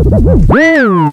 Wudao.